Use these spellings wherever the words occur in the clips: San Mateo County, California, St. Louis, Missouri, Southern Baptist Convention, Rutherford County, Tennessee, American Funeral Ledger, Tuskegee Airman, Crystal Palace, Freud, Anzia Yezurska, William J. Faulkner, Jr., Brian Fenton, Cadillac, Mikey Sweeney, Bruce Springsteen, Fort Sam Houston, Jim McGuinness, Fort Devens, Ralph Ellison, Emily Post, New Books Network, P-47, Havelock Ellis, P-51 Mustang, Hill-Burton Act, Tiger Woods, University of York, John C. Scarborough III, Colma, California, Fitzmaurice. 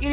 It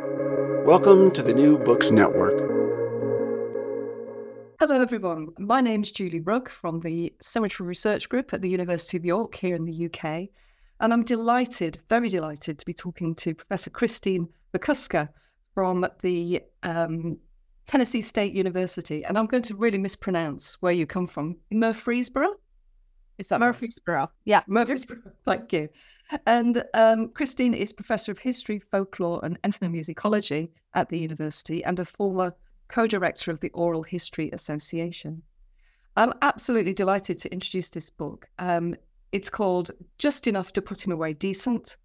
Welcome to the New Books Network. Hello, everyone. My name's Julie Rugg from the Cemetery Research Group at the University of York here in the UK. And I'm delighted, very delighted, to be talking to Professor Kristine McCusker from the Tennessee State University. And I'm going to really mispronounce where you come from. Murfreesboro? Is that Murfreesboro? Right? Yeah, Murfreesboro. Thank you. And Kristine is Professor of History, Folklore and Ethnomusicology at the university and a former co-director of the Oral History Association. I'm absolutely delighted to introduce this book. It's called Just Enough to Put Him Away Decent,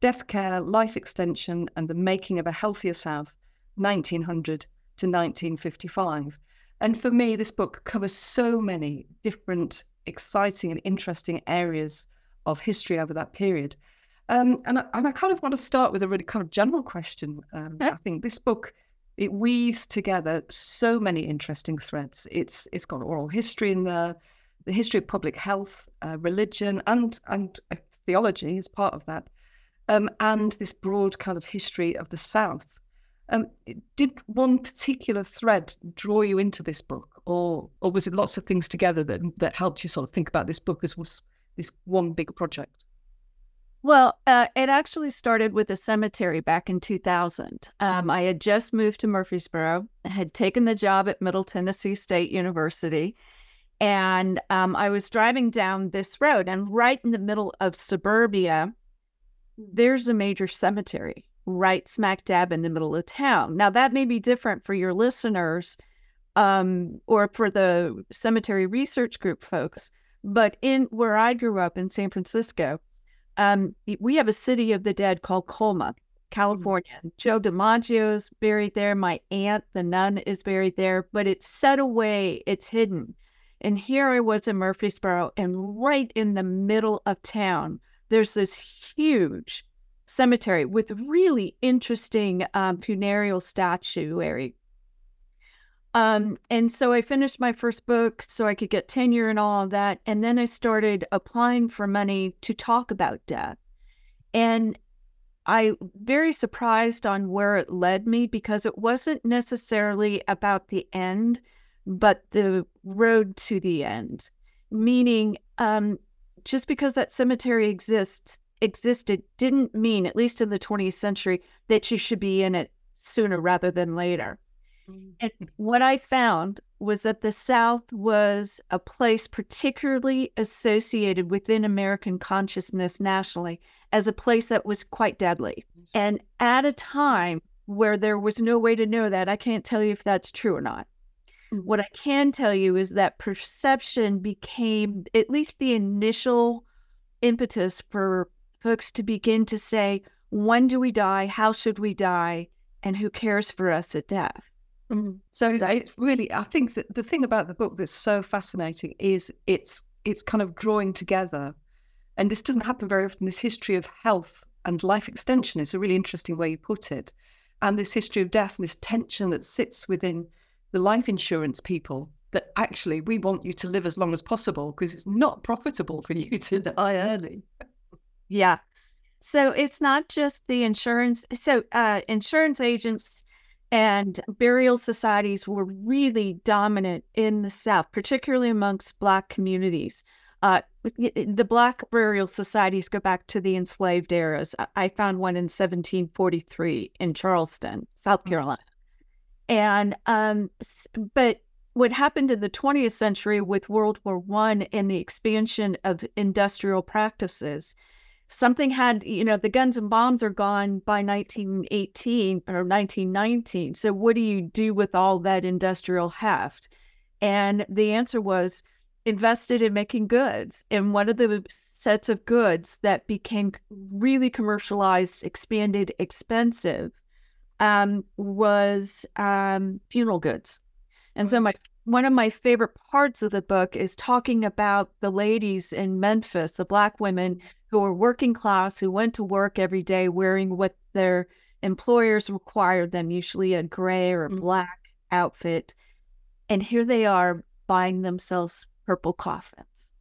Death Care, Life Extension and the Making of a Healthier South, 1900 to 1955. And for me, this book covers so many different exciting and interesting areas of history over that period. And I kind of want to start with a really kind of general question. I think this book, it weaves together so many interesting threads. It's got oral history in there, the history of public health, religion, and theology is part of that, and this broad kind of history of the South. Did one particular thread draw you into this book, or was it lots of things together that helped you sort of think about this book as was this one big project? Well, it actually started with a cemetery back in 2000. I had just moved to Murfreesboro, had taken the job at Middle Tennessee State University, and I was driving down this road, and right in the middle of suburbia, there's a major cemetery right smack dab in the middle of town. Now, that may be different for your listeners or for the Cemetery Research Group folks, but in where I grew up in San Francisco, we have a city of the dead called Colma, California. Mm-hmm. Joe DiMaggio's buried there. My aunt, the nun, is buried there, but it's set away. It's hidden. And here I was in Murfreesboro, and right in the middle of town, there's this huge cemetery with really interesting funereal statuary. And so I finished my first book so I could get tenure and all of that. And then I started applying for money to talk about death. And I very surprised on where it led me, because it wasn't necessarily about the end, but the road to the end. Meaning, just because that cemetery existed didn't mean, at least in the 20th century, that you should be in it sooner rather than later. And what I found was that the South was a place particularly associated within American consciousness nationally as a place that was quite deadly. And at a time where there was no way to know that, I can't tell you if that's true or not. What I can tell you is that perception became at least the initial impetus for folks to begin to say, when do we die? How should we die? And who cares for us at death? So it's really, I think that the thing about the book that's so fascinating is it's kind of drawing together, and this doesn't happen very often, this history of health and life extension is a really interesting way you put it. And this history of death and this tension that sits within the life insurance people, that actually we want you to live as long as possible because it's not profitable for you to die early. Yeah. So it's not just the insurance. So insurance agents and burial societies were really dominant in the South, particularly amongst Black communities. The Black burial societies go back to the enslaved eras. I found one in 1743 in Charleston, South Carolina. And but what happened in the 20th century with World War I and the expansion of industrial practices, something had, you know, the guns and bombs are gone by 1918 or 1919. So what do you do with all that industrial heft? And the answer was, invested in making goods. And one of the sets of goods that became really commercialized, expanded, expensive was funeral goods. And so one of my favorite parts of the book is talking about the ladies in Memphis, the Black women who were working class, who went to work every day wearing what their employers required them, usually a gray or black outfit. And here they are buying themselves purple coffins.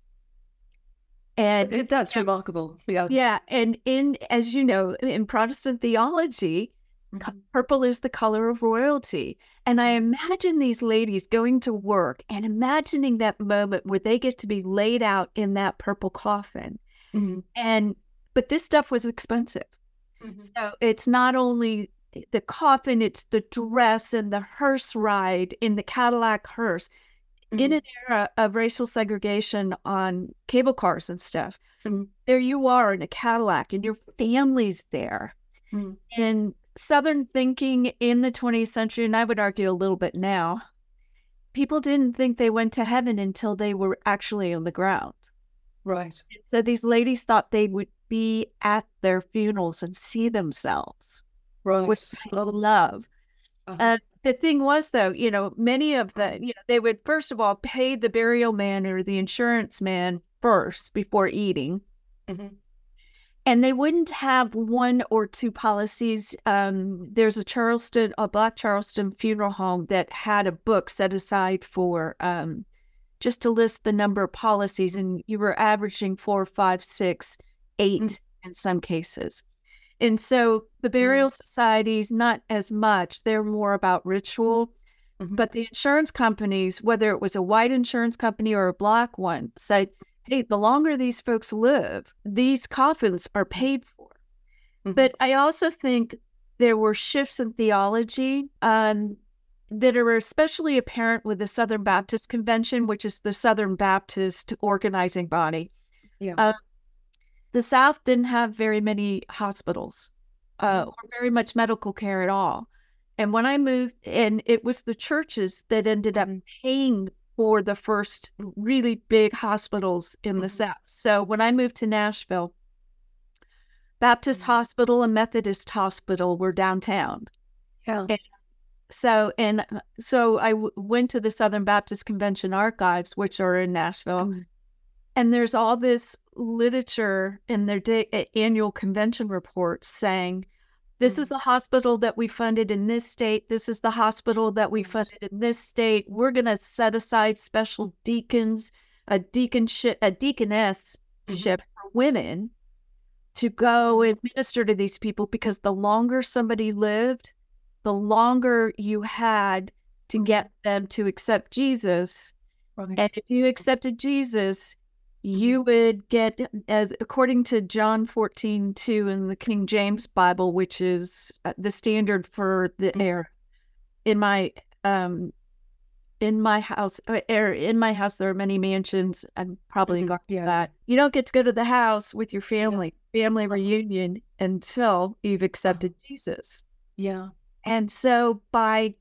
And that's remarkable. Yeah. Yeah. And as you know, in Protestant theology, purple is the color of royalty. And I imagine these ladies going to work and imagining that moment where they get to be laid out in that purple coffin. Mm-hmm. But this stuff was expensive. Mm-hmm. So it's not only the coffin, it's the dress and the hearse ride in the Cadillac hearse. In an era of racial segregation on cable cars and stuff, there you are in a Cadillac and your family's there. And Southern thinking in the 20th century, and I would argue a little bit now, people didn't think they went to heaven until they were actually on the ground. Right. So these ladies thought they would be at their funerals and see themselves. Right. With love. The thing was, though, you know, many of the, you know, they would, first of all, pay the burial man or the insurance man first before eating. Mm-hmm. And they wouldn't have one or two policies. There's a Black Charleston funeral home that had a book set aside for just to list the number of policies. And you were averaging 4, 5, 6, 8 in some cases. And so the burial societies, not as much, they're more about ritual, but the insurance companies, whether it was a white insurance company or a Black one, said, hey, the longer these folks live, these coffins are paid for. But I also think there were shifts in theology that are especially apparent with the Southern Baptist Convention, which is the Southern Baptist organizing body. Yeah. The South didn't have very many hospitals or very much medical care at all. And when I moved, and it was the churches that ended up paying for the first really big hospitals in the South. So when I moved to Nashville, Baptist Hospital and Methodist Hospital were downtown. Yeah. And so I went to the Southern Baptist Convention archives, which are in Nashville. And there's all this literature in their annual convention reports saying, this is the hospital that we funded in this state. This is the hospital that we funded in this state. We're going to set aside special deacons, a deaconess ship for women to go and minister to these people, because the longer somebody lived, the longer you had to get them to accept Jesus. Right. And if you accepted Jesus, you would get, as according to John 14:2 in the King James Bible, which is the standard for the era. In my house, there are many mansions. I'm probably going to that. You don't get to go to the house with your family reunion until you've accepted Jesus. Yeah. And so by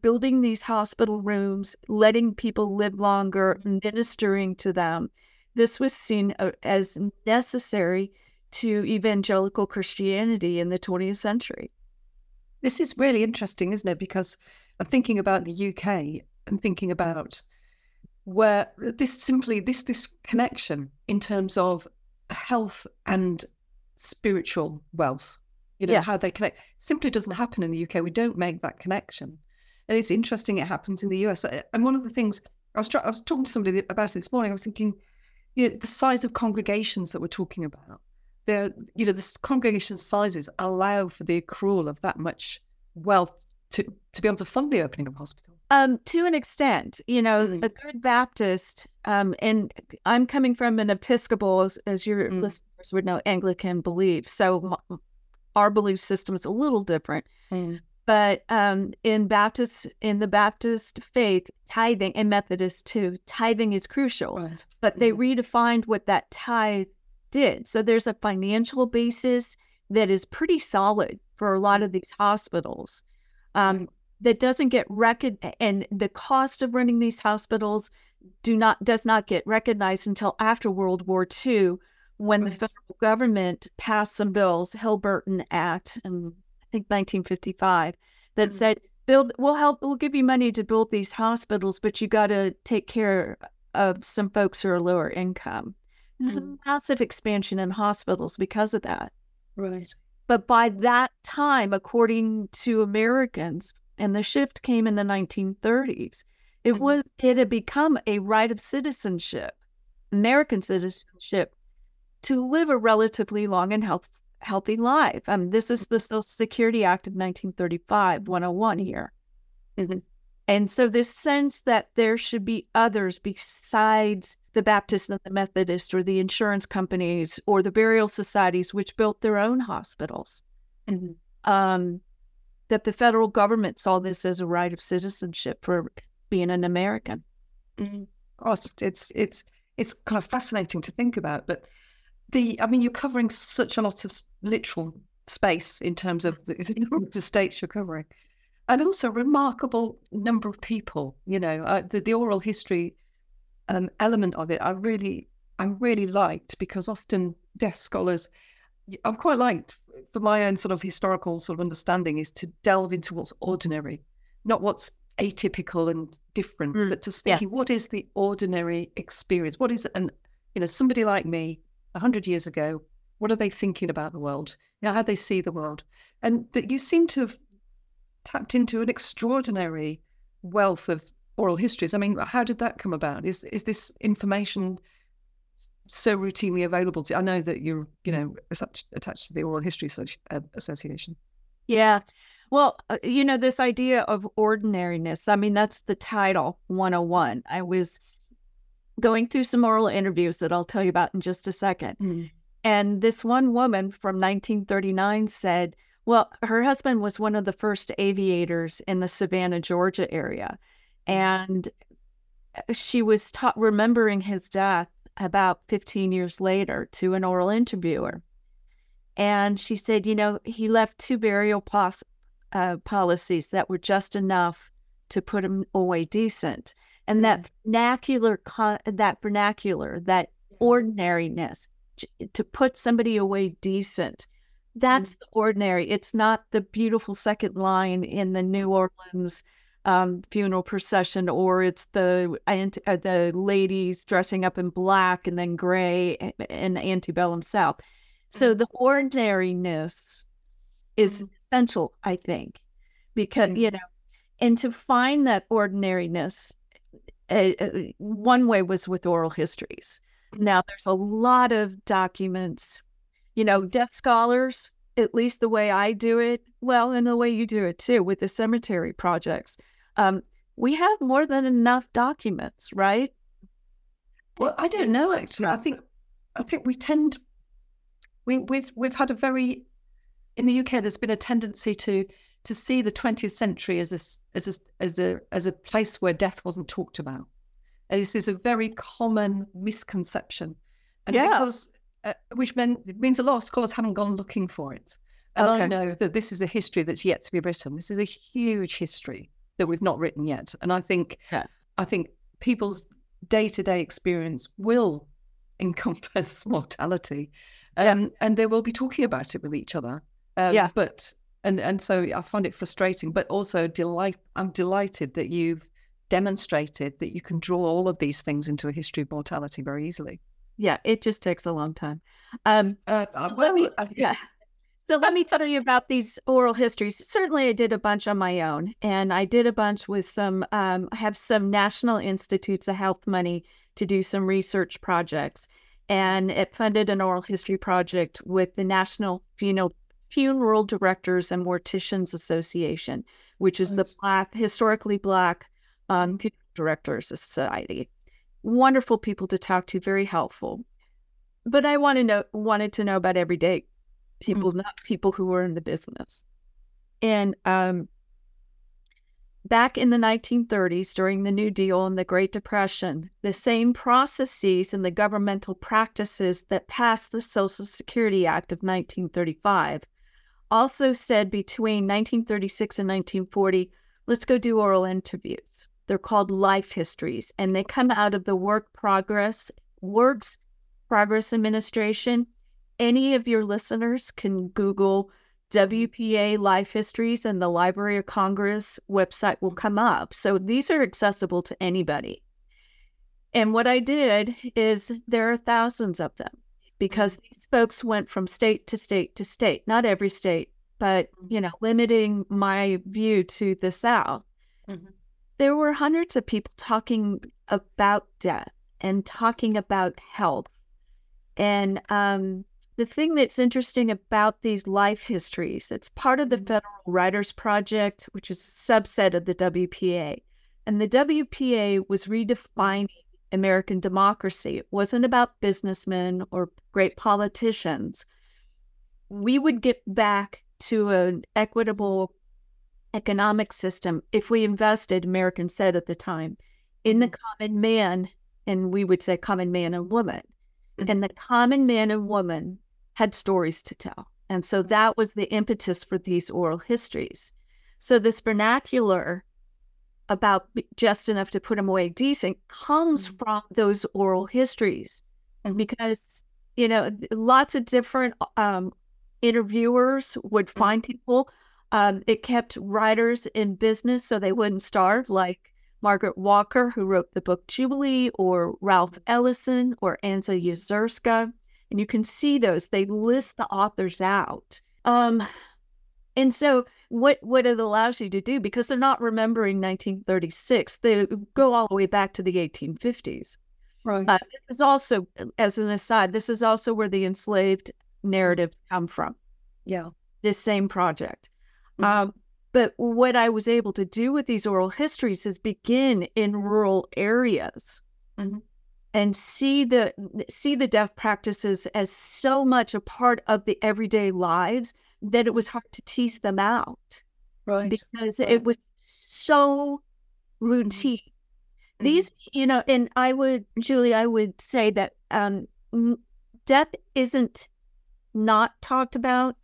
building these hospital rooms, letting people live longer, ministering to them, this was seen as necessary to evangelical Christianity in the 20th century. This is really interesting, isn't it? Because I'm thinking about the UK and thinking about where this connection in terms of health and spiritual wealth, you know, yes. how they connect. Simply doesn't happen in the UK. We don't make that connection. And it's interesting it happens in the US. And one of the things, I was talking to somebody about it this morning, I was thinking, you know, the size of congregations that we're talking about, you know, the congregation sizes allow for the accrual of that much wealth to be able to fund the opening of hospital. To an extent, you know, mm-hmm. a good Baptist, and I'm coming from an Episcopal, as your mm-hmm. listeners would know, Anglican belief. So our belief system is a little different. Mm-hmm. But in the Baptist faith, tithing, and Methodist too, tithing is crucial. Right. But they mm-hmm. redefined what that tithe did. So there's a financial basis that is pretty solid for a lot of these hospitals. Right. That doesn't get recognized, and the cost of running these hospitals does not get recognized until after World War II, when right. the federal government passed some bills, Hill-Burton Act, and I think 1955, that mm-hmm. said, we'll give you money to build these hospitals, but you got to take care of some folks who are lower income. Mm-hmm. There's a massive expansion in hospitals because of that. Right. But by that time, according to Americans, and the shift came in the 1930s. It had become a right of citizenship, American citizenship, to live a relatively long and healthy life. This is the Social Security Act of 1935, 101 here. Mm-hmm. And so this sense that there should be others besides the Baptist and the Methodist or the insurance companies or the burial societies, which built their own hospitals. Mm-hmm. That the federal government saw this as a right of citizenship for being an American. Mm-hmm. Oh, it's kind of fascinating to think about, but you're covering such a lot of literal space in terms of the states you're covering, and also a remarkable number of people. You know, the oral history element of it, I really liked, because often death scholars, I'm quite like, for my own sort of historical sort of understanding, is to delve into what's ordinary, not what's atypical and different, but just thinking, yes. what is the ordinary experience? What is, somebody like me 100 years ago, what are they thinking about the world? You know, how they see the world? And that you seem to have tapped into an extraordinary wealth of oral histories. I mean, how did that come about? Is this information so routinely available to you? I know that you're, attached to the Oral History Association. Yeah. Well, this idea of ordinariness, that's the title 101. I was going through some oral interviews that I'll tell you about in just a second. Mm. And this one woman from 1939 said, well, her husband was one of the first aviators in the Savannah, Georgia area. And she was remembering his death about 15 years later to an oral interviewer. And she said, he left two burial policies that were just enough to put him away decent. And that vernacular, that ordinariness, to put somebody away decent, that's the ordinary. It's not the beautiful second line in the New Orleans funeral procession, or it's the ladies dressing up in black and then gray in antebellum South. So the ordinariness is essential, I think, because, and to find that ordinariness, one way was with oral histories. Now, there's a lot of documents, death scholars, at least the way I do it, well, and the way you do it too with the cemetery projects. We have more than enough documents, right? Well, I don't know, actually. I think we've had a very, in the UK, there's been a tendency to see the 20th century as a place where death wasn't talked about. And this is a very common misconception. And because it means a lot of scholars haven't gone looking for it. And I know that this is a history that's yet to be written. This is a huge history that we've not written yet. And I think people's day-to-day experience will encompass mortality. And they will be talking about it with each other. But so I find it frustrating, but also I'm delighted that you've demonstrated that you can draw all of these things into a history of mortality very easily. Yeah, it just takes a long time. So let me tell you about these oral histories. Certainly, I did a bunch on my own, and I did a bunch with some, I have some National Institutes of Health money to do some research projects. And it funded an oral history project with the National Funeral Directors and Morticians Association, which is the historically Black Funeral Directors Society. Wonderful people to talk to, very helpful. But I wanted to know about everyday people, not people who were in the business. And back in the 1930s, during the New Deal and the Great Depression, the same processes and the governmental practices that passed the Social Security Act of 1935 also said between 1936 and 1940, let's go do oral interviews. They're called life histories, and they come out of the Works Progress Administration. Any of your listeners can Google WPA Life Histories and the Library of Congress website will come up. So these are accessible to anybody. And what I did is there are thousands of them because these folks went from state to state to state, not every state, but, you know, limiting my view to the South. Mm-hmm. There were hundreds of people talking about death and talking about health. And the thing that's interesting about these life histories, it's part of the Federal Writers Project, which is a subset of the WPA. And the WPA was redefining American democracy. It wasn't about businessmen or great politicians. We would get back to an equitable economic system if we invested, Americans said at the time, in the common man, and we would say common man and woman. And the common man and woman had stories to tell. And so that was the impetus for these oral histories. So this vernacular about just enough to put them away decent comes from those oral histories. And because, you know, lots of different interviewers would find people. It kept writers in business so they wouldn't starve, like Margaret Walker, who wrote the book Jubilee, or Ralph Ellison, or Anzia Yezurska. And you can see those. They list the authors out. And so what it allows you to do, because they're not remembering 1936, they go all the way back to the 1850s. Right. This is also, as an aside, this is also where the enslaved narrative come from. Yeah. This same project. But what I was able to do with these oral histories is begin in rural areas. Mm-hmm. And see the deaf practices as so much a part of the everyday lives that it was hard to tease them out. Right. Because it was so routine. Mm-hmm. These, you know, and Julie, I would say that death isn't not talked about,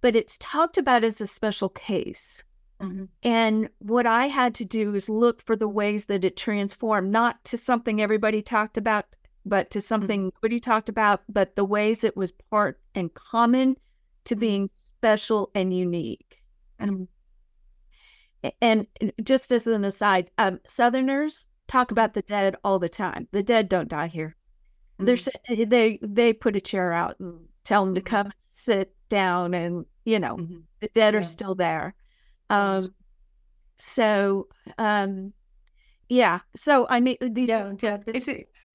but it's talked about as a special case. Mm-hmm. And what I had to do is look for the ways that it transformed, not to something everybody talked about, but to something nobody talked about, but the ways it was part and common to being special and unique. And just as an aside, Southerners talk about the dead all the time. The dead don't die here. Mm-hmm. They put a chair out and tell them to come and sit down, and, you know, the dead are still there. So I mean, I don't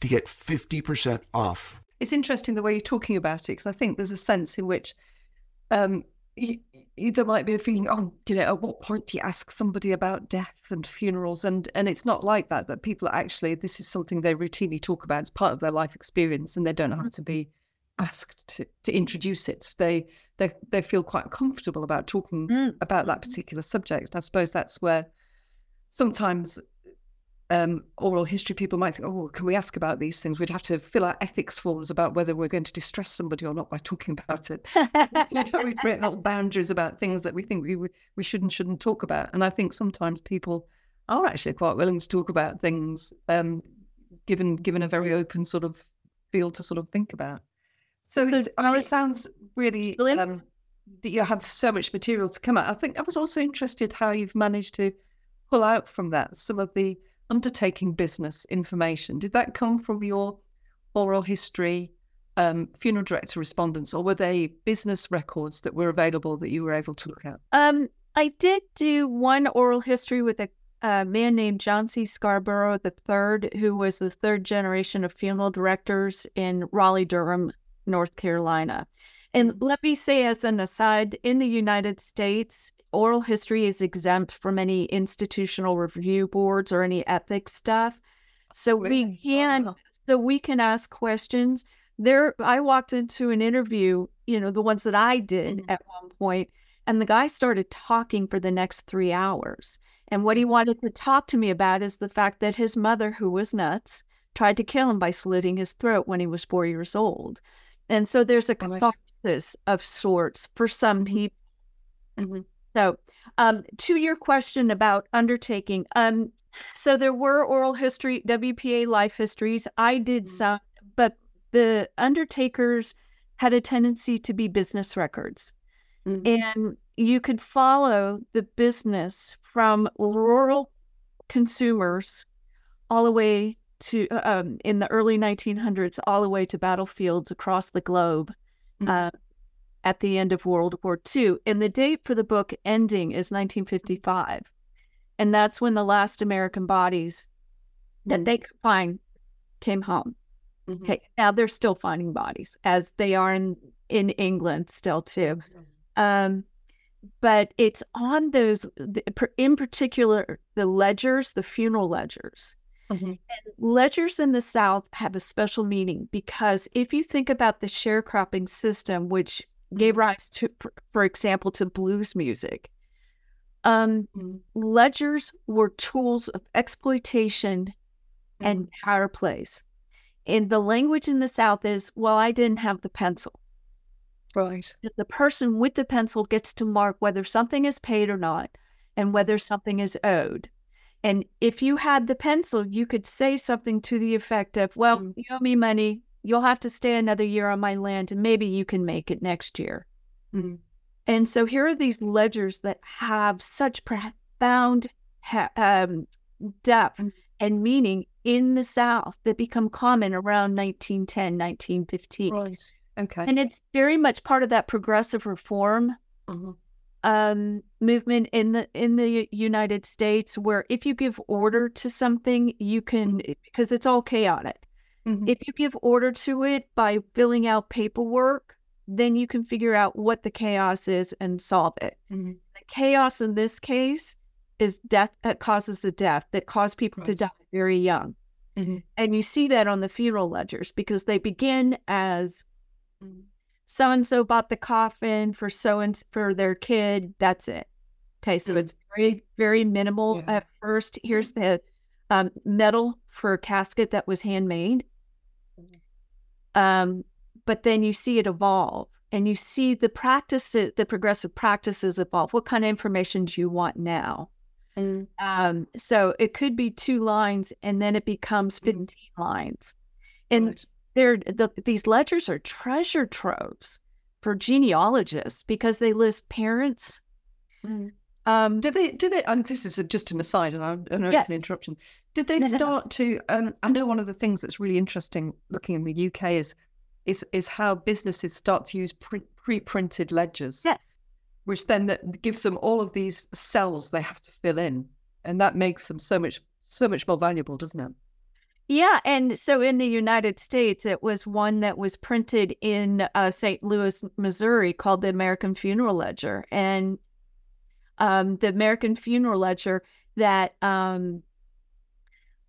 to get 50% off. it's interesting the way you're talking about it, because I think there's a sense in which there might be a feeling, oh, you know, at what point do you ask somebody about death and funerals? And it's not like that, that people actually, this is something they routinely talk about. It's part of their life experience, and they don't have to be asked to introduce it. They feel quite comfortable about talking about that particular subject. And I suppose that's where sometimes oral history people might think, oh, can we ask about these things? We'd have to fill out ethics forms about whether we're going to distress somebody or not by talking about it. You know, we create little boundaries about things that we think we should and shouldn't talk about. And I think sometimes people are actually quite willing to talk about things, given a very open sort of field to sort of think about. So it sounds really that you have so much material to come out. I think I was also interested how you've managed to pull out from that some of the undertaking business information. Did that come from your oral history funeral director respondents, or were they business records that were available that you were able to look at? I did do one oral history with a man named John C. Scarborough III, who was the third generation of funeral directors in Raleigh-Durham, North Carolina. And let me say, as an aside, in the United States, oral history is exempt from any institutional review boards or any ethics stuff. So we can ask questions. There, I walked into an interview, you know, the ones that I did at one point, and the guy started talking for the next 3 hours. And what he wanted to talk to me about is the fact that his mother, who was nuts, tried to kill him by slitting his throat when he was 4 years old. And so there's a catharsis of sorts for some people. Mm-hmm. So to your question about undertaking, so there were oral history, WPA life histories. I did some, but the undertakers had a tendency to be business records. Mm-hmm. And you could follow the business from rural consumers all the way to, in the early 1900s, all the way to battlefields across the globe. Mm-hmm. At the end of World War II. And the date for the book ending is 1955. And that's when the last American bodies that they could find came home. Mm-hmm. Okay. Now they're still finding bodies, as they are in England still too. But it's on those, in particular, the ledgers, the funeral ledgers. Mm-hmm. And ledgers in the South have a special meaning, because if you think about the sharecropping system, which gave rise to, for example, to blues music. Ledgers were tools of exploitation and power plays. And the language in the South is, well, I didn't have the pencil. Right. The person with the pencil gets to mark whether something is paid or not, and whether something is owed. And if you had the pencil, you could say something to the effect of, well, you owe me money. You'll have to stay another year on my land, and maybe you can make it next year. Mm-hmm. And so here are these ledgers that have such profound depth and meaning in the South that become common around 1910, 1915. Right. Okay. And it's very much part of that progressive reform movement in the United States, where if you give order to something, you can, because it's all chaotic. Mm-hmm. If you give order to it by filling out paperwork, then you can figure out what the chaos is and solve it. Mm-hmm. The chaos in this case is death, causes the death that caused people to die very young. Mm-hmm. And you see that on the funeral ledgers, because they begin as so-and-so bought the coffin for for their kid. That's it. Okay, so it's very, very minimal at first. Here's the metal for a casket that was handmade. But then you see it evolve, and you see the practices, the progressive practices evolve. What kind of information do you want now? So it could be 2 lines, and then it becomes 15 lines. And these ledgers are treasure troves for genealogists, because they list parents. Do they? And this is just an aside, and I know it's an interruption. Did they start to? I know one of the things that's really interesting looking in the UK is how businesses start to use pre-printed ledgers. Yes, which then that gives them all of these cells they have to fill in, and that makes them so much more valuable, doesn't it? Yeah, and so in the United States, it was one that was printed in St. Louis, Missouri, called the American Funeral Ledger. And the American Funeral Ledger that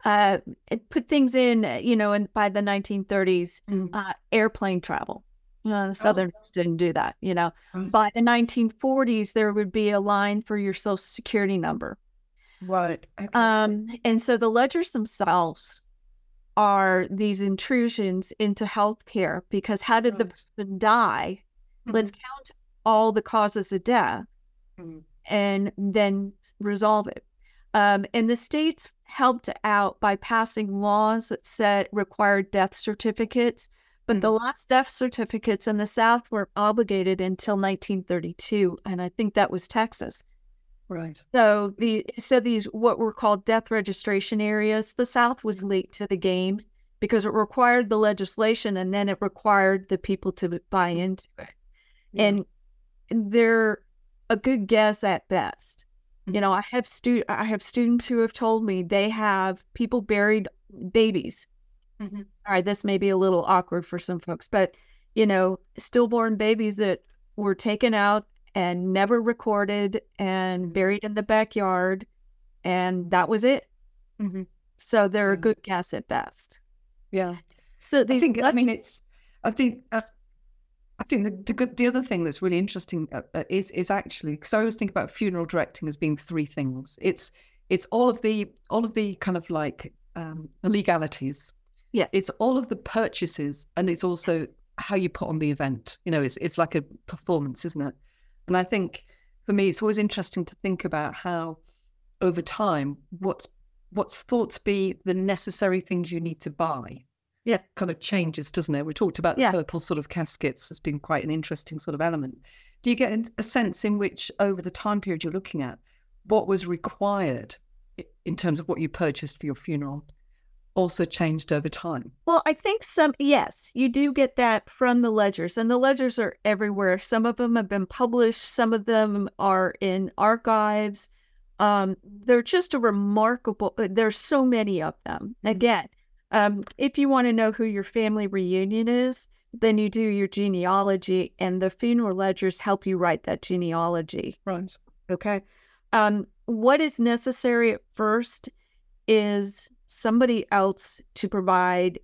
it put things in, you know, and by the 1930s, airplane travel. You know, the Southerners didn't do that, you know. By the 1940s, there would be a line for your Social Security number. Right. Okay. And so the ledgers themselves are these intrusions into healthcare, because how did the person die? Let's count all the causes of death and then resolve it. And the states helped out by passing laws that said required death certificates, but the last death certificates in the South were obligated until 1932, and I think that was Texas. Right. So these what were called death registration areas, the South was late to the game because it required the legislation and then it required the people to buy into it. Yeah. And they're a good guess at best. You know, I have students who have told me they have people buried babies. All right, this may be a little awkward for some folks, but you know, stillborn babies that were taken out and never recorded and buried in the backyard, and that was it. So they're a good guess at best. Yeah. So these I think the other thing that's really interesting is actually, because I always think about funeral directing as being three things. It's all of the kind of like legalities. Yes. It's all of the purchases, and it's also how you put on the event. You know, it's like a performance, isn't it? And I think, for me, it's always interesting to think about how, over time, what's thought to be the necessary things you need to buy. Yeah. Kind of changes, doesn't it? We talked about the purple sort of caskets as being quite an interesting sort of element. Do you get a sense in which, over the time period you're looking at, what was required in terms of what you purchased for your funeral also changed over time? Well, I think yes, you do get that from the ledgers, and the ledgers are everywhere. Some of them have been published, some of them are in archives. They're just there's so many of them. Again, if you want to know who your family reunion is, then you do your genealogy, and the funeral ledgers help you write that genealogy. Right. Okay. What is necessary at first is somebody else to provide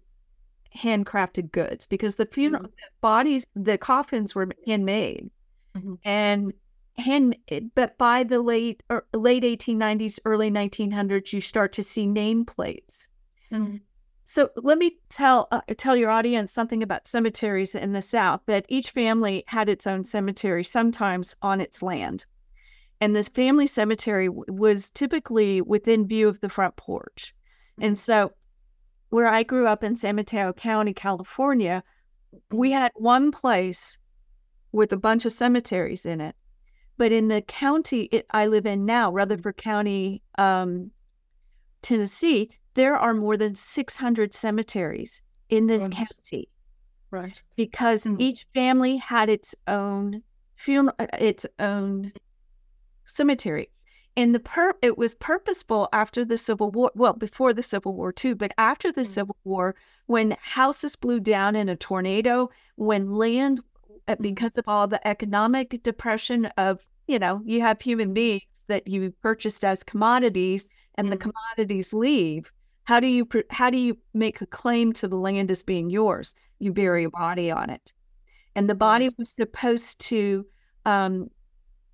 handcrafted goods, because the funeral bodies, the coffins were handmade, but by the late 1890s, early 1900s, you start to see nameplates. So let me tell your audience something about cemeteries in the South. That each family had its own cemetery, sometimes on its land, and this family cemetery was typically within view of the front porch. And so where I grew up in San Mateo County, California, we had one place with a bunch of cemeteries in it. But in the county I live in now, Rutherford County, Tennessee, there are more than 600 cemeteries in this county. Right. Because each family had its own cemetery. And it was purposeful after the Civil War, well, before the Civil War too, but after the Civil War, when houses blew down in a tornado, when land, because of all the economic depression of, you know, you have human beings that you purchased as commodities, and the commodities leave, how do you make a claim to the land as being yours? You bury a body on it. And the body was supposed to...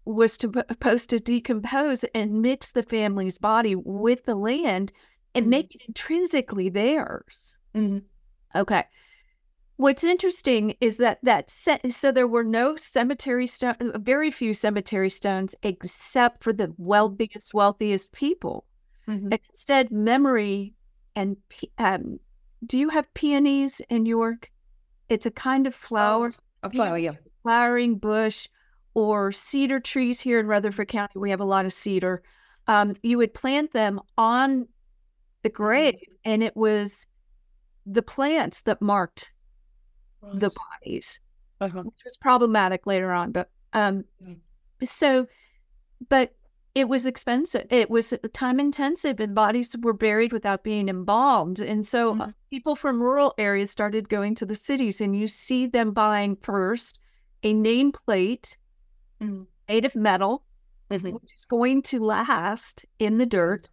was supposed to decompose and mix the family's body with the land and make it intrinsically theirs. Okay. What's interesting is so there were no cemetery stones, very few cemetery stones, except for the wealthiest people. Instead, memory and do you have peonies in York? It's a kind of flower. A flower, yeah. Flowering bush. Or cedar trees here in Rutherford County. We have a lot of cedar. You would plant them on the grave, and it was the plants that marked the bodies, which was problematic later on. But It was expensive. It was time intensive, and bodies were buried without being embalmed. And so people from rural areas started going to the cities, and you see them buying first a nameplate made of metal, which is going to last in the dirt,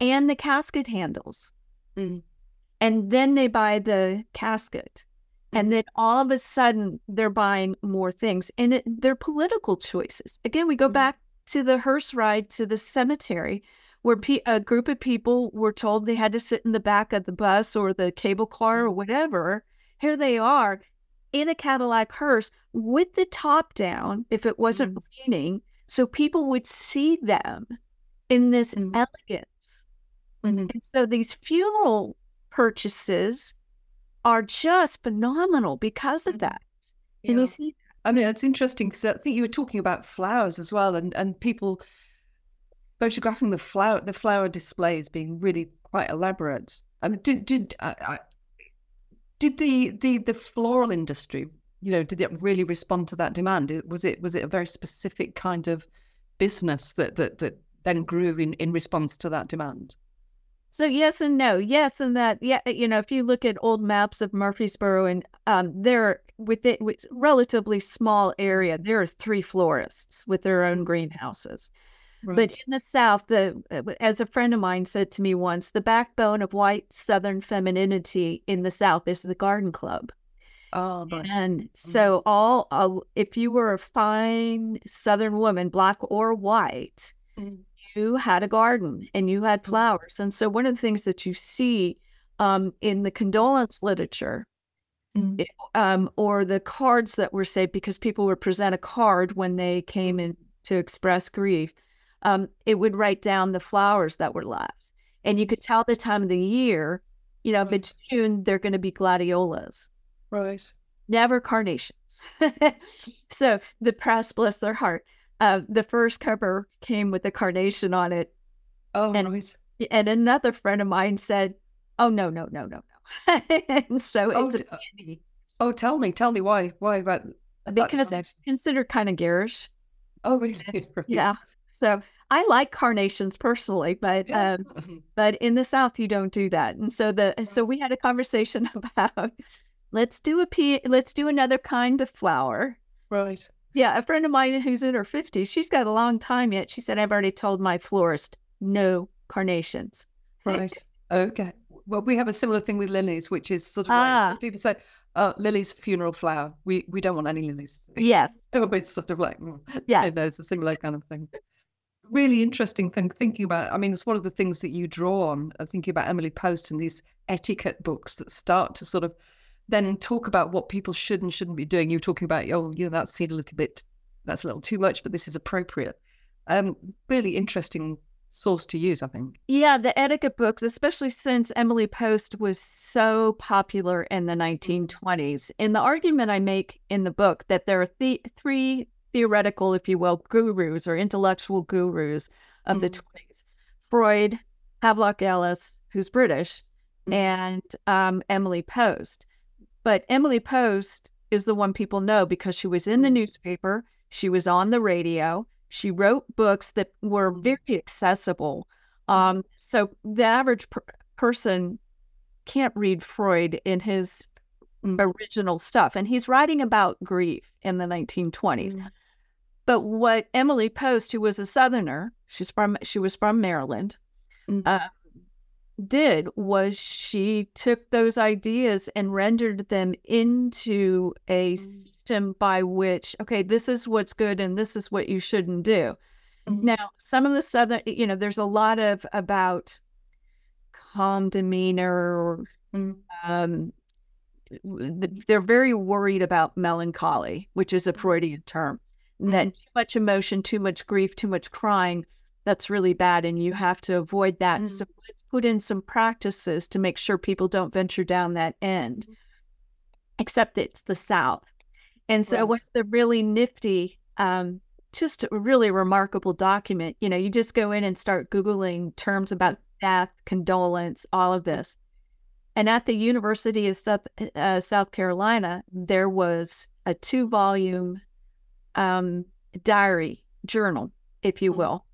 and the casket handles. And then they buy the casket. And then all of a sudden, they're buying more things. And they're political choices. Again, we go back to the hearse ride to the cemetery, where a group of people were told they had to sit in the back of the bus or the cable car or whatever. Here they are in a Cadillac hearse with the top down, if it wasn't raining, so people would see them in this elegance. And so these funeral purchases are just phenomenal because of that. Yeah. And you see, I mean, it's interesting because I think you were talking about flowers as well, and people photographing the flower displays being really quite elaborate. I mean, did the floral industry, you know, did it really respond to that demand? Was it a very specific kind of business that then grew in response to that demand? So yes and no. Yes, and that, yeah, you know, if you look at old maps of Murfreesboro, and they're within with relatively small area, there are three florists with their own greenhouses. Right. But in the South, as a friend of mine said to me once, the backbone of white Southern femininity in the South is the garden club. Oh, right. And so if you were a fine Southern woman, black or white, you had a garden and you had flowers. And so one of the things that you see in the condolence literature or the cards that were saved, because people would present a card when they came in to express grief, it would write down the flowers that were left. And you could tell the time of the year, you know, if it's June, they're going to be gladiolas. Right. Never carnations. So the press, bless their heart. The first cover came with a carnation on it. Oh, nice. And another friend of mine said, "Oh, no." And so it's a pity. Oh, tell me why about that? Because it's considered kind of garish. Oh, really? Yeah. So I like carnations personally, but yeah. But in the South you don't do that. And so so we had a conversation about let's do another kind of flower. Right. Yeah, a friend of mine who's in her 50s, she's got a long time yet. She said, "I've already told my florist, no carnations." Right. Okay. Well, we have a similar thing with lilies, which is sort of like, so people say, "Oh, lilies, funeral flower. We don't want any lilies." Yes. It's sort of like, yes. It's a similar kind of thing. Really interesting thing thinking about. I mean, it's one of the things that you draw on, thinking about Emily Post and these etiquette books that start to sort of then talk about what people should and shouldn't be doing. You're talking about, oh, you know, that's a little too much, but this is appropriate. Really interesting source to use, I think. Yeah, the etiquette books, especially since Emily Post was so popular in the 1920s. And the argument I make in the book that there are three theoretical, if you will, gurus or intellectual gurus of the 20s. Freud, Havelock Ellis, who's British, and Emily Post. But Emily Post is the one people know because she was in the newspaper, she was on the radio, she wrote books that were very accessible. So the average person can't read Freud in his original stuff. And he's writing about grief in the 1920s. But what Emily Post, who was a Southerner, she was from Maryland, did was she took those ideas and rendered them into a system by which, okay, this is what's good and this is what you shouldn't do. Now, some of the Southern, you know, there's a lot of about calm demeanor. Or, they're very worried about melancholy, which is a Freudian term, that too much emotion, too much grief, too much crying, that's really bad and you have to avoid that. So let's put in some practices to make sure people don't venture down that end, except it's the South. And so what's the really nifty, just a really remarkable document, you know, you just go in and start Googling terms about death, condolence, all of this. And at the University of South Carolina, there was a 2-volume diary journal, if you will,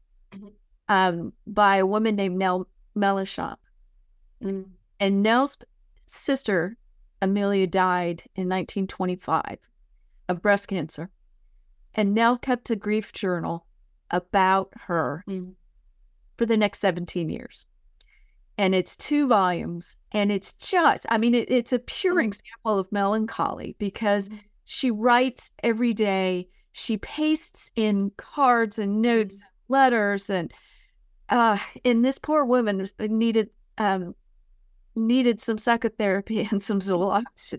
by a woman named Nell Mellishop. Mm-hmm. And Nell's sister, Amelia, died in 1925 of breast cancer. And Nell kept a grief journal about her for the next 17 years. And it's 2 volumes. And it's just, I mean, it's a pure example of melancholy, because she writes every day. She pastes in cards and notes, letters. And this poor woman needed needed some psychotherapy and some zoology. She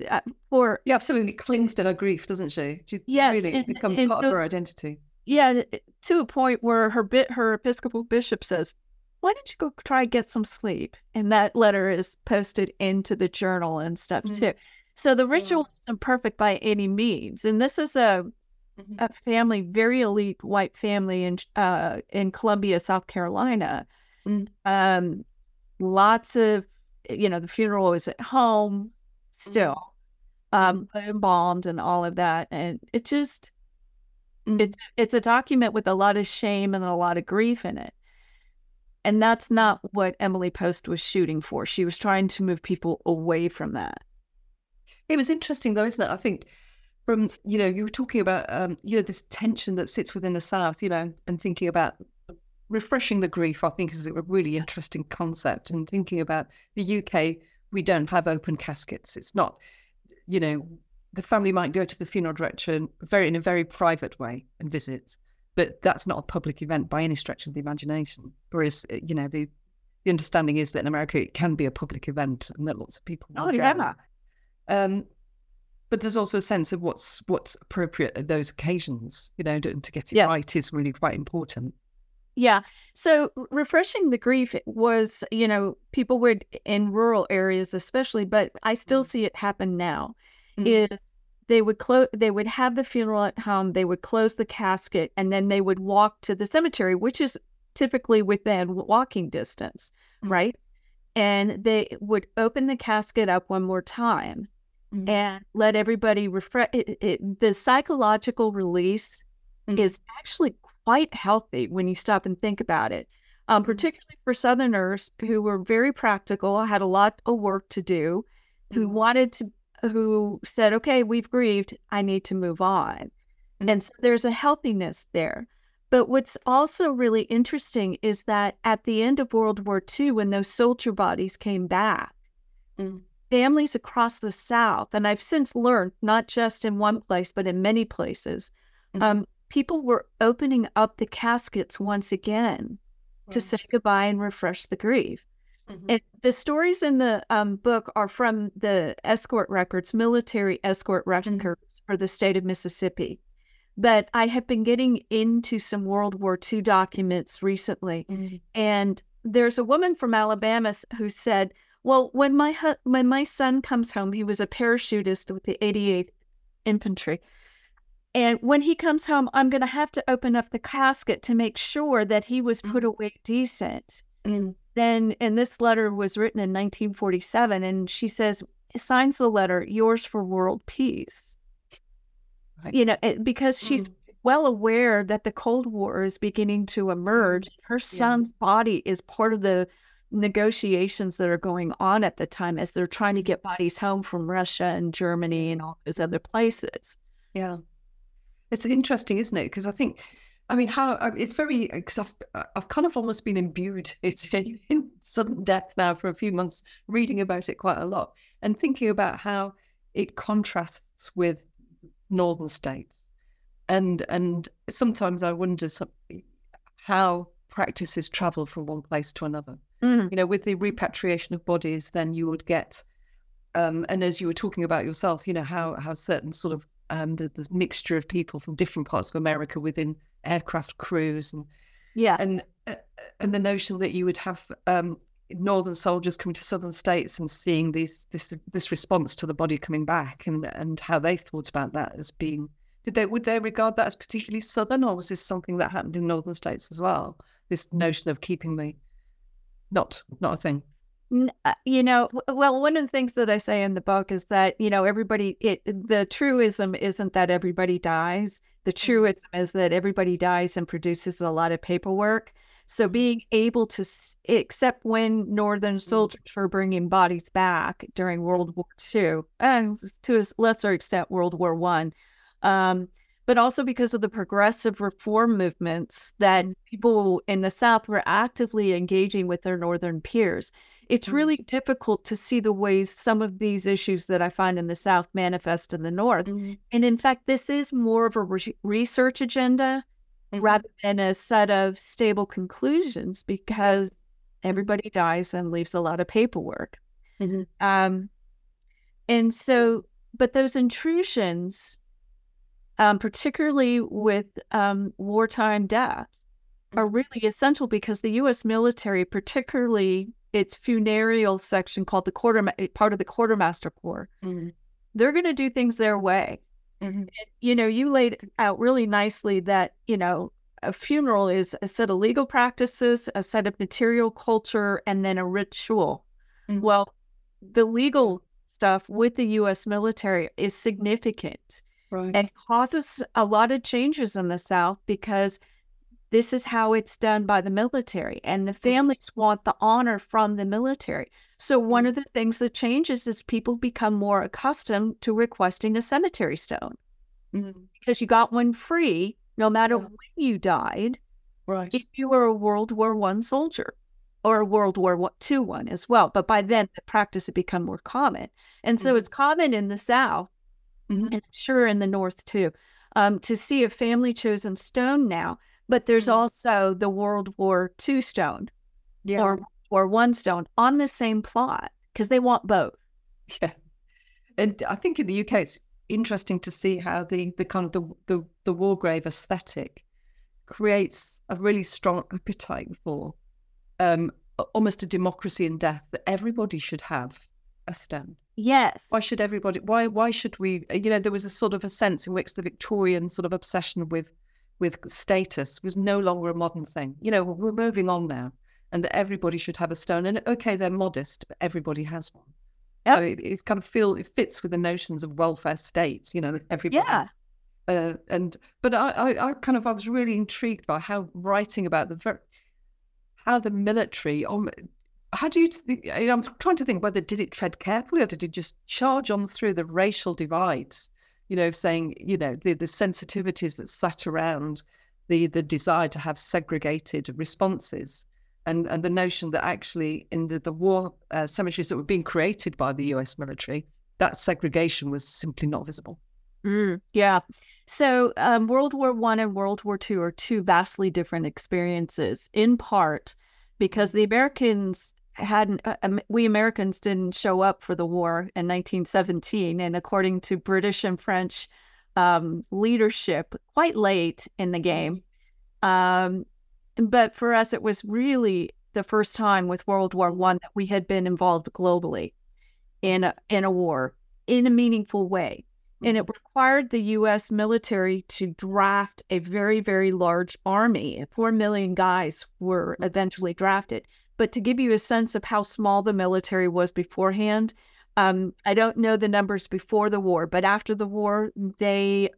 absolutely clings to her grief, doesn't she? It becomes part of her identity. Yeah, to a point where her Episcopal bishop says, why don't you go try and get some sleep? And that letter is posted into the journal and stuff too. So the ritual isn't perfect by any means. And this is a family, very elite white family in Columbia, South Carolina. Lots of, the funeral is at home still, embalmed and all of that. And it just, it's a document with a lot of shame and a lot of grief in it. And that's not what Emily Post was shooting for. She was trying to move people away from that. It was interesting, though, isn't it? I think from, you were talking about, this tension that sits within the South, and thinking about refreshing the grief, I think, is a really interesting concept. And thinking about the UK, we don't have open caskets. It's not, the family might go to the funeral director in a very private way and visit. But that's not a public event by any stretch of the imagination. Whereas, the understanding is that in America it can be a public event and that lots of people will go. Yeah. But there's also a sense of what's appropriate at those occasions, to get it right is really quite important. Yeah. So refreshing the grief was, people would in rural areas especially, but I still see it happen now, is they would have the funeral at home, they would close the casket, and then they would walk to the cemetery, which is typically within walking distance, right? And they would open the casket up one more time and let everybody refresh. The psychological release is actually quite healthy when you stop and think about it, particularly for Southerners who were very practical, had a lot of work to do, who said, okay, we've grieved, I need to move on. And so there's a healthiness there. But what's also really interesting is that at the end of World War II, when those soldier bodies came back, families across the South, and I've since learned, not just in one place, but in many places, people were opening up the caskets once again to say goodbye and refresh the grief. And the stories in the book are from the escort records, military escort records for the state of Mississippi. But I have been getting into some World War II documents recently. And there's a woman from Alabama who said, well, when my son comes home, he was a parachutist with the 88th Infantry. And when he comes home, I'm going to have to open up the casket to make sure that he was put away decent. Then, and this letter was written in 1947, and she says, signs the letter, yours for world peace. Right. Because she's well aware that the Cold War is beginning to emerge. Her son's body is part of the negotiations that are going on at the time as they're trying to get bodies home from Russia and Germany and all those other places. Yeah. It's interesting, isn't it? Because I think... I've kind of almost been imbued in sudden death now for a few months, reading about it quite a lot and thinking about how it contrasts with northern states. And sometimes I wonder how practices travel from one place to another. With the repatriation of bodies, then you would get, and as you were talking about yourself, how certain sort of, there's mixture of people from different parts of America within aircraft crews and the notion that you would have northern soldiers coming to southern states and seeing this response to the body coming back and how they thought about that as being would they regard that as particularly southern, or was this something that happened in northern states as well, this notion of keeping the not a thing? Well, one of the things that I say in the book is that, the truism isn't that everybody dies. The truism is that everybody dies and produces a lot of paperwork. So being able to, except when Northern soldiers were bringing bodies back during World War II, and to a lesser extent World War I, but also because of the progressive reform movements that people in the South were actively engaging with their Northern peers. It's really difficult to see the ways some of these issues that I find in the South manifest in the North. Mm-hmm. And in fact, this is more of a research agenda rather than a set of stable conclusions, because everybody dies and leaves a lot of paperwork. Mm-hmm. And so, but those intrusions, particularly with wartime death, are really essential because the U.S. military, particularly its funereal section called the part of the Quartermaster Corps, mm-hmm. they're going to do things their way. Mm-hmm. And, you know, you laid out really nicely that, you know, a funeral is a set of legal practices, a set of material culture, and then a ritual. Mm-hmm. Well, the legal stuff with the U.S. military is significant. Right. And causes a lot of changes in the South because this is how it's done by the military, and the families want the honor from the military. So one of the things that changes is people become more accustomed to requesting a cemetery stone mm-hmm. because you got one free no matter when you died, right? If you were a World War I soldier or a World War II one as well. But by then, the practice had become more common. And so mm-hmm. it's common in the South. Mm-hmm. And I'm sure in the North too, to see a family-chosen stone now. But there's also the World War II stone or World War I stone on the same plot because they want both. Yeah. And I think in the UK, it's interesting to see how the kind of the war grave aesthetic creates a really strong appetite for almost a democracy in death that everybody should have a stone. Yes. Why should everybody? Why should we? You know, there was a sort of a sense in which the Victorian sort of obsession with status was no longer a modern thing. You know, we're moving on now, and that everybody should have a stone. And okay, they're modest, but everybody has one. Yep. So it's kind of it fits with the notions of welfare states. You know, everybody. Yeah. But I was really intrigued by how writing about how the military. How do you think, I'm trying to think whether did it tread carefully or did it just charge on through the racial divides, you know, saying, you know, the sensitivities that sat around the desire to have segregated responses and the notion that actually in the war cemeteries that were being created by the US military, that segregation was simply not visible. Yeah. So World War I and World War II are two vastly different experiences, in part because the Americans we Americans didn't show up for the war in 1917. And according to British and French leadership, quite late in the game. But for us, it was really the first time with World War I that we had been involved globally in a war in a meaningful way. And it required the U.S. military to draft a very, very large army. 4 million guys were eventually drafted. But to give you a sense of how small the military was beforehand, I don't know the numbers before the war, but after the war, the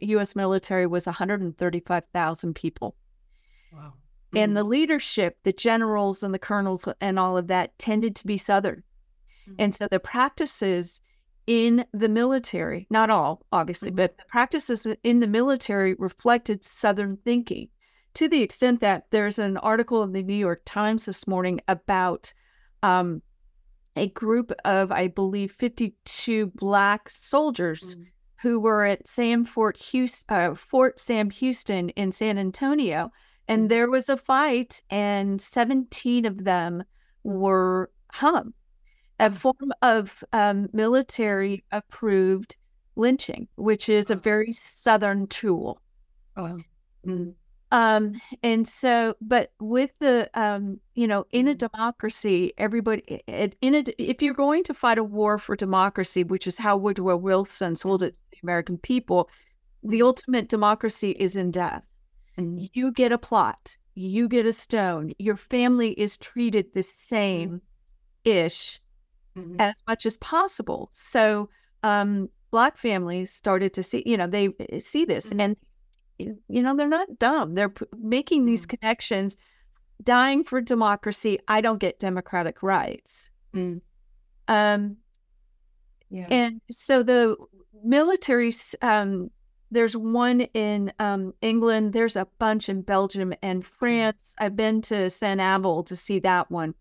U.S. military was 135,000 people. Wow. And the leadership, the generals and the colonels and all of that tended to be Southern. Mm-hmm. And so the practices in the military, not all, obviously, mm-hmm. but the practices in the military reflected Southern thinking to the extent that there's an article in the New York Times this morning about a group of, I believe, 52 Black soldiers mm-hmm. who were at Fort Sam Houston in San Antonio. And there was a fight and 17 of them were hung. A form of military-approved lynching, which is a very Southern tool. Oh. Mm-hmm. And so, but with the, you know, in a democracy, everybody, if you're going to fight a war for democracy, which is how Woodrow Wilson sold it to the American people, the ultimate democracy is in death. Mm-hmm. You get a plot. You get a stone. Your family is treated the same-ish. Mm-hmm. as much as possible. So Black families started to see, you know, they see this mm-hmm. and you know, they're not dumb. They're making these connections, dying for democracy. I don't get democratic rights. And so the military, there's one in England, there's a bunch in Belgium and France. I've been to St. Avold to see that one.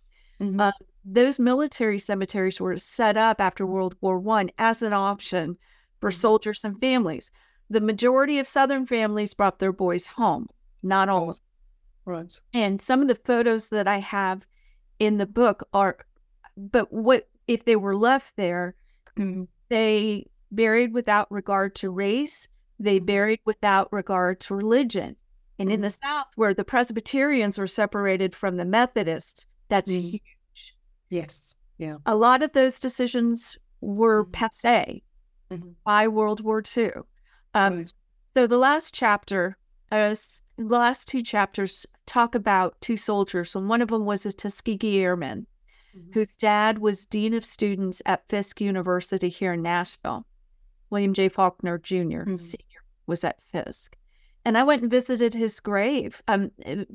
Those military cemeteries were set up after World War I as an option for soldiers and families. The majority of Southern families brought their boys home, not all. Right. And some of the photos that I have in the book are, but what if they were left there, they buried without regard to race, they buried without regard to religion. And in the South, where the Presbyterians were separated from the Methodists, that's huge. Yeah. A lot of those decisions were passé by World War II. So the last chapter, the last two chapters talk about two soldiers, and one of them was a Tuskegee Airman, whose dad was dean of students at Fisk University here in Nashville. William J. Faulkner, Jr., Sr., was at Fisk. And I went and visited his grave.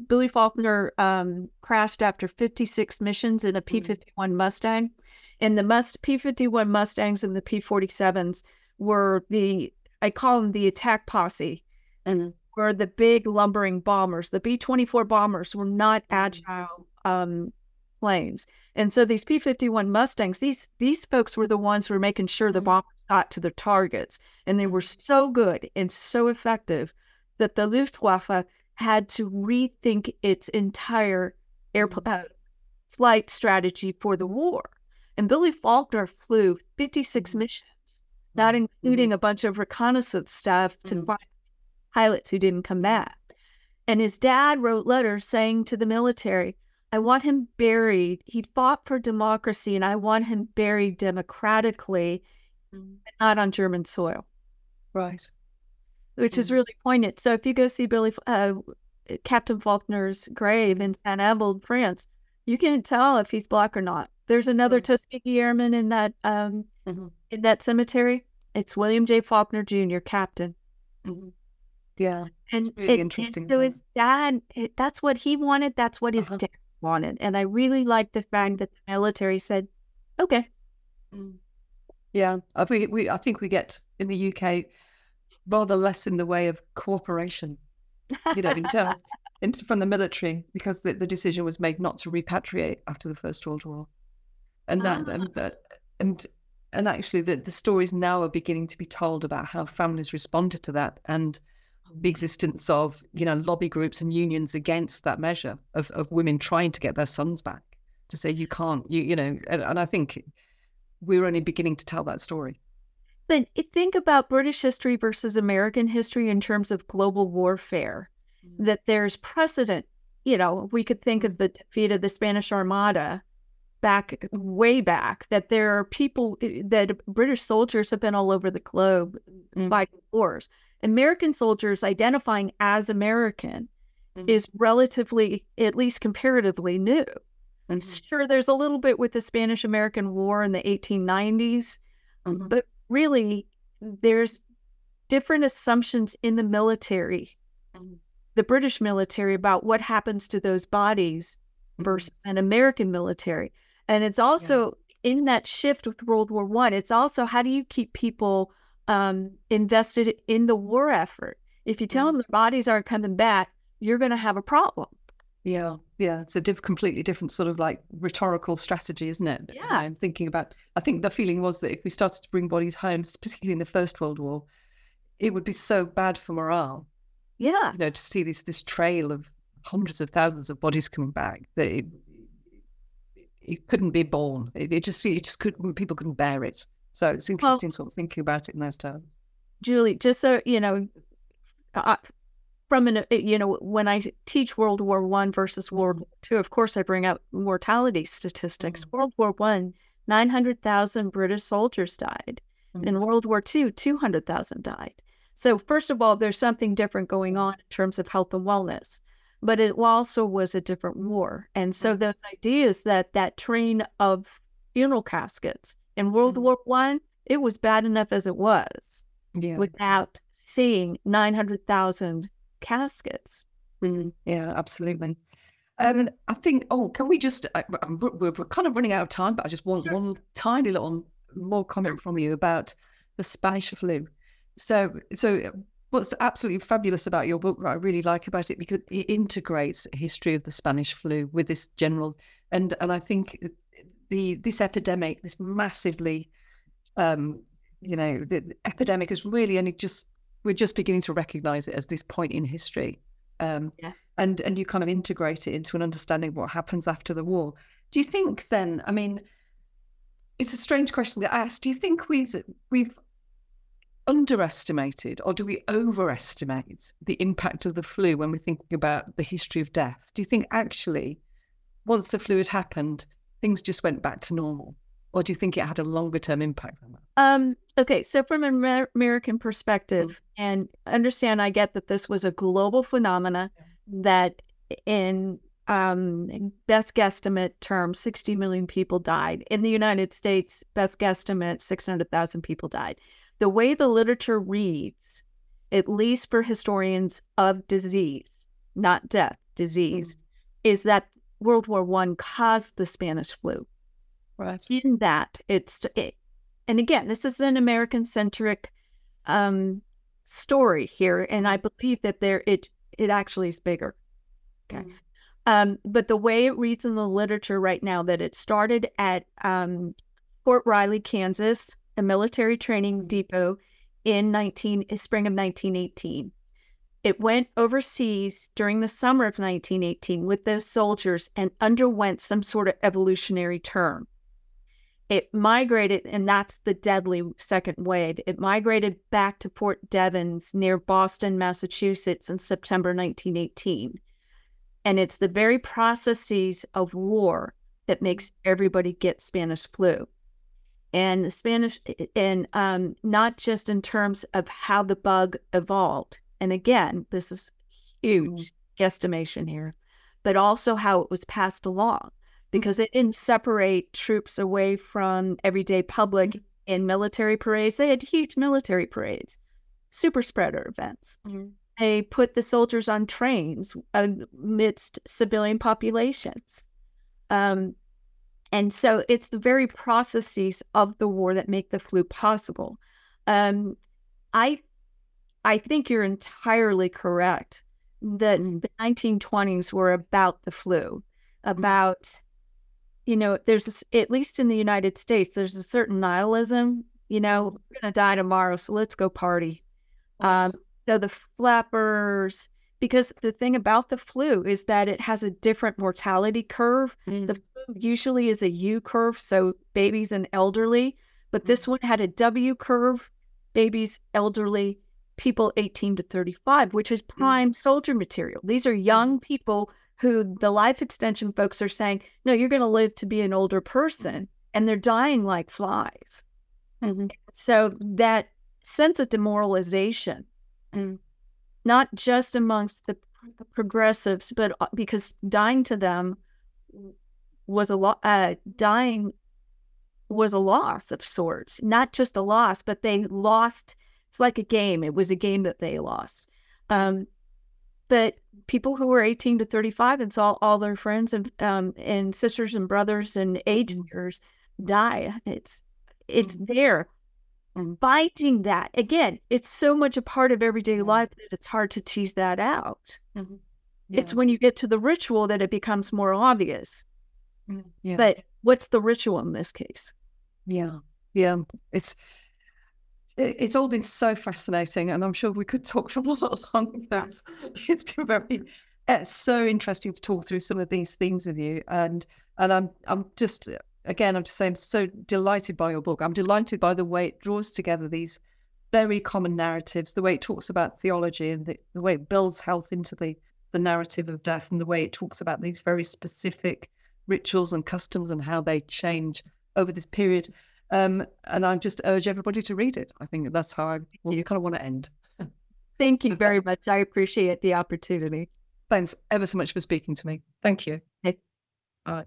Billy Faulkner crashed after 56 missions in a P-51 Mustang. And the P-51 Mustangs and the P-47s were the, I call them the attack posse, were the big lumbering bombers. The B-24 bombers were not agile planes. And so these P-51 Mustangs, these folks were the ones who were making sure the bombers got to their targets. And they were so good and so effective that the Luftwaffe had to rethink its entire flight strategy for the war. And Billy Faulkner flew 56 missions, not including a bunch of reconnaissance stuff to find pilots who didn't come back. And his dad wrote letters saying to the military, I want him buried. He fought for democracy, and I want him buried democratically, but not on German soil. Right. Which is really poignant. So if you go see Billy, Captain Faulkner's grave in St. Avold, France, you can tell if he's black or not. There's another Tuskegee Airman in that cemetery. It's William J. Faulkner Jr., Captain. Yeah, and it's really interesting. And so his dad, that's what he wanted. That's what his dad wanted. And I really like the fact that the military said, okay. Yeah, I think we get in the UK rather less in the way of cooperation, you know, from the military, because the decision was made not to repatriate after the First World War. And that and actually the stories now are beginning to be told about how families responded to that and the existence of, you know, lobby groups and unions against that measure of women trying to get their sons back to say you can't, you know, and I think we're only beginning to tell that story. But think about British history versus American history in terms of global warfare, that there's precedent. You know, we could think of the defeat of the Spanish Armada way back, that there are people, that British soldiers have been all over the globe fighting wars. American soldiers identifying as American is relatively, at least comparatively, new. I'm sure there's a little bit with the Spanish-American War in the 1890s, but really, there's different assumptions in the military, the British military, about what happens to those bodies versus an American military. And it's also in that shift with World War I, it's also how do you keep people invested in the war effort? If you tell them their bodies aren't coming back, you're going to have a problem. Yeah. It's a completely different sort of like rhetorical strategy, isn't it? Yeah. I'm thinking about, I think the feeling was that if we started to bring bodies home, particularly in the First World War, it would be so bad for morale. Yeah. You know, to see this trail of hundreds of thousands of bodies coming back, that it couldn't be borne. It just couldn't, people couldn't bear it. So it's interesting sort of thinking about it in those terms. Julie, just so, you know, when I teach World War I versus World War II, of course I bring up mortality statistics. World War I, 900,000 British soldiers died. In World War II, 200,000 died. So first of all, there's something different going on in terms of health and wellness, but it also was a different war. And so those ideas that train of funeral caskets in World War I, it was bad enough as it was without seeing 900,000 caskets. Mm, yeah, absolutely. I think, can we just, we're kind of running out of time, but I just want one tiny little more comment from you about the Spanish flu. So what's absolutely fabulous about your book, what I really like about it, because it integrates a history of the Spanish flu with this general, and I think this epidemic, this massively, the epidemic is really only just, we're just beginning to recognize it as this point in history. And you kind of integrate it into an understanding of what happens after the war. Do you think then, I mean, it's a strange question to ask, do you think we've underestimated or do we overestimate the impact of the flu when we're thinking about the history of death? Do you think actually, once the flu had happened, things just went back to normal? Or do you think it had a longer term impact than that? Okay, so from an American perspective, and understand, I get that this was a global phenomena that in best guesstimate terms, 60 million people died. In the United States, best guesstimate, 600,000 people died. The way the literature reads, at least for historians of disease, not death, disease, is that World War I caused the Spanish flu. Right. In that, and again, this is an American-centric story here, and I believe that it actually is bigger. Okay, but the way it reads in the literature right now, that it started at Fort Riley, Kansas, a military training depot in spring of 1918. It went overseas during the summer of 1918 with those soldiers and underwent some sort of evolutionary turn. It migrated, and that's the deadly second wave. It migrated back to Fort Devens near Boston, Massachusetts in September 1918. And it's the very processes of war that makes everybody get Spanish flu. And the Spanish, and not just in terms of how the bug evolved. And again, this is huge guesstimation here, but also how it was passed along. Because it didn't separate troops away from everyday public in military parades. They had huge military parades, super spreader events. Mm-hmm. They put the soldiers on trains amidst civilian populations. And so it's the very processes of the war that make the flu possible. I think you're entirely correct that the 1920s were about the flu, about... You know, there's at least in the United States, there's a certain nihilism. You know, we're going to die tomorrow, so let's go party. So the flappers, because the thing about the flu is that it has a different mortality curve. The flu usually is a U curve, so babies and elderly, but this one had a W curve, babies, elderly, people 18 to 35, which is prime soldier material. These are young people who the life extension folks are saying, no, you're going to live to be an older person, and they're dying like flies. So that sense of demoralization, not just amongst the progressives, but because dying to them was dying was a loss of sorts, not just a loss, but they lost. It's like a game. It was a game that they lost. But people who were 18 to 35 and saw all their friends and sisters and brothers and age peers die, it's there. Fighting that. Again, it's so much a part of everyday life that it's hard to tease that out. It's when you get to the ritual that it becomes more obvious. But what's the ritual in this case? It's all been so fascinating, and I'm sure we could talk for a lot longer. It's been so interesting to talk through some of these themes with you, and I'm just, again, I'm just saying, I'm so delighted by your book. I'm delighted by the way it draws together these very common narratives, the way it talks about theology, and the way it builds health into the narrative of death, and the way it talks about these very specific rituals and customs and how they change over this period. And I just urge everybody to read it. I think that's how you kind of want to end. Thank you very much. I appreciate the opportunity. Thanks ever so much for speaking to me. Thank you. Hey. All right.